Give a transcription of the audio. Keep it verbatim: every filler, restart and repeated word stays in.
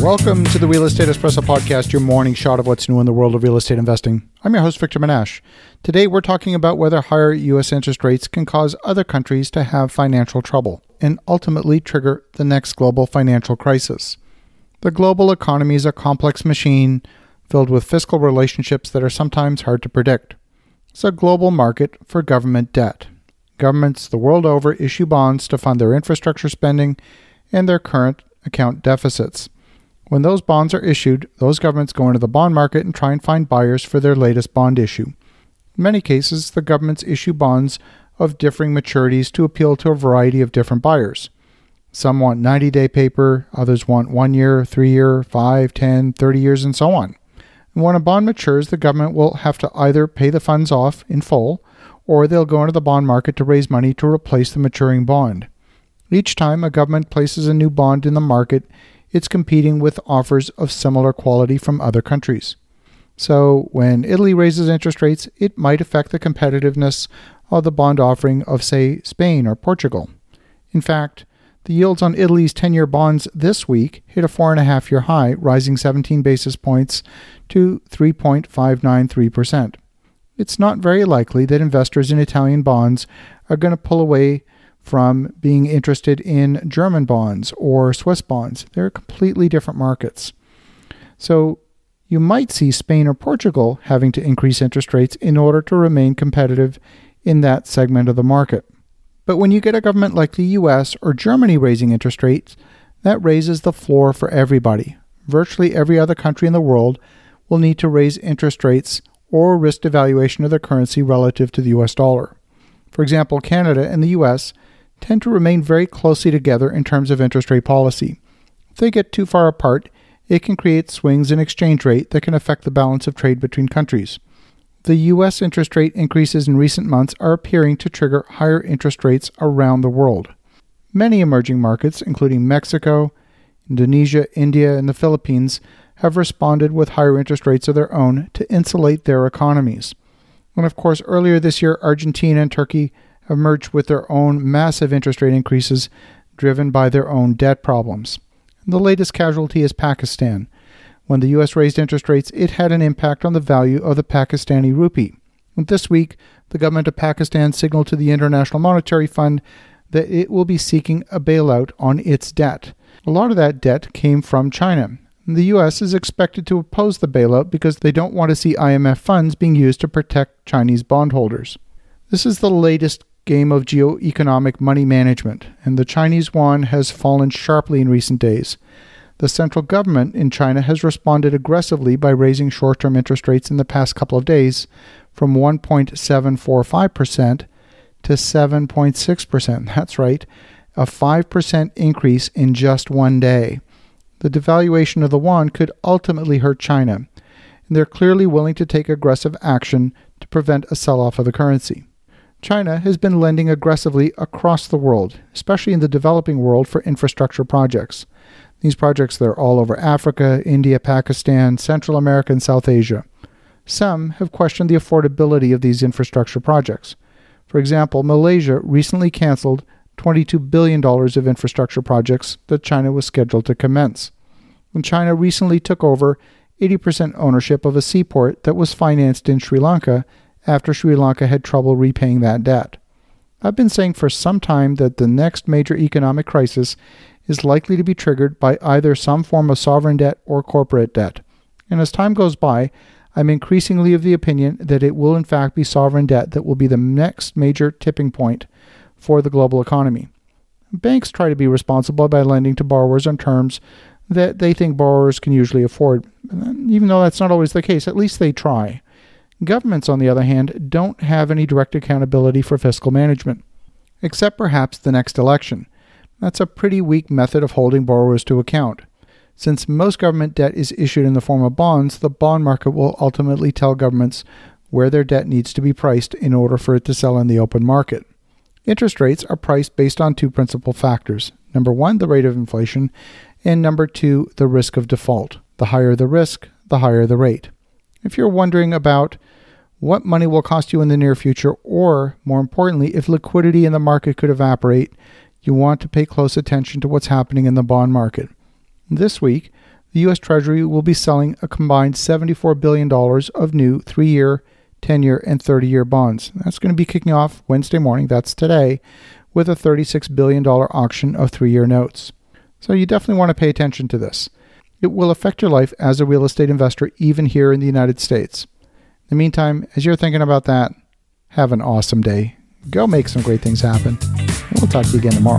Welcome to the Real Estate Espresso Podcast, your morning shot of what's new in the world of real estate investing. I'm your host, Victor Manash. Today, we're talking about whether higher U S interest rates can cause other countries to have financial trouble and ultimately trigger the next global financial crisis. The global economy is a complex machine filled with fiscal relationships that are sometimes hard to predict. It's a global market for government debt. Governments the world over issue bonds to fund their infrastructure spending and their current account deficits. When those bonds are issued, those governments go into the bond market and try and find buyers for their latest bond issue. In many cases, the governments issue bonds of differing maturities to appeal to a variety of different buyers. Some want ninety-day paper, others want one year, three year, five, ten, thirty years, and so on. And when a bond matures, the government will have to either pay the funds off in full, or they'll go into the bond market to raise money to replace the maturing bond. Each time a government places a new bond in the market, it's competing with offers of similar quality from other countries. So when Italy raises interest rates, it might affect the competitiveness of the bond offering of, say, Spain or Portugal. In fact, the yields on Italy's ten-year bonds this week hit a four and a half year high, rising seventeen basis points to three point five nine three percent. It's not very likely that investors in Italian bonds are going to pull away from being interested in German bonds or Swiss bonds. They're completely different markets. So you might see Spain or Portugal having to increase interest rates in order to remain competitive in that segment of the market. But when you get a government like the U S or Germany raising interest rates, that raises the floor for everybody. Virtually every other country in the world will need to raise interest rates or risk devaluation of their currency relative to the U S dollar. For example, Canada and the U S tend to remain very closely together in terms of interest rate policy. If they get too far apart, it can create swings in exchange rate that can affect the balance of trade between countries. The U S interest rate increases in recent months are appearing to trigger higher interest rates around the world. Many emerging markets, including Mexico, Indonesia, India, and the Philippines, have responded with higher interest rates of their own to insulate their economies. And of course, earlier this year, Argentina and Turkey emerged with their own massive interest rate increases driven by their own debt problems. And the latest casualty is Pakistan. When the U S raised interest rates, it had an impact on the value of the Pakistani rupee. And this week, the government of Pakistan signaled to the International Monetary Fund that it will be seeking a bailout on its debt. A lot of that debt came from China. The U S is expected to oppose the bailout because they don't want to see I M F funds being used to protect Chinese bondholders. This is the latest game of geoeconomic money management, and the Chinese yuan has fallen sharply in recent days. The central government in China has responded aggressively by raising short-term interest rates in the past couple of days from one point seven four five percent to seven point six percent. That's right, a five percent increase in just one day. The devaluation of the yuan could ultimately hurt China, and they're clearly willing to take aggressive action to prevent a sell-off of the currency. China has been lending aggressively across the world, especially in the developing world, for infrastructure projects. These projects are all over Africa, India, Pakistan, Central America, and South Asia. Some have questioned the affordability of these infrastructure projects. For example, Malaysia recently canceled twenty-two billion dollars of infrastructure projects that China was scheduled to commence. And China recently took over eighty percent ownership of a seaport that was financed in Sri Lanka after Sri Lanka had trouble repaying that debt. I've been saying for some time that the next major economic crisis is likely to be triggered by either some form of sovereign debt or corporate debt. And as time goes by, I'm increasingly of the opinion that it will in fact be sovereign debt that will be the next major tipping point for the global economy. Banks try to be responsible by lending to borrowers on terms that they think borrowers can usually afford. Even though that's not always the case, at least they try. Governments, on the other hand, don't have any direct accountability for fiscal management, except perhaps the next election. That's a pretty weak method of holding borrowers to account. Since most government debt is issued in the form of bonds, the bond market will ultimately tell governments where their debt needs to be priced in order for it to sell in the open market. Interest rates are priced based on two principal factors. Number one, the rate of inflation, and number two, the risk of default. The higher the risk, the higher the rate. If you're wondering about what money will cost you in the near future, or more importantly, if liquidity in the market could evaporate, you want to pay close attention to what's happening in the bond market. This week, the U S. Treasury will be selling a combined seventy-four billion dollars of new three-year, ten-year, and thirty-year bonds. That's going to be kicking off Wednesday morning, that's today, with a thirty-six billion dollars auction of three-year notes. So you definitely want to pay attention to this. It will affect your life as a real estate investor, even here in the United States. In the meantime, as you're thinking about that, have an awesome day. Go make some great things happen. And we'll talk to you again tomorrow.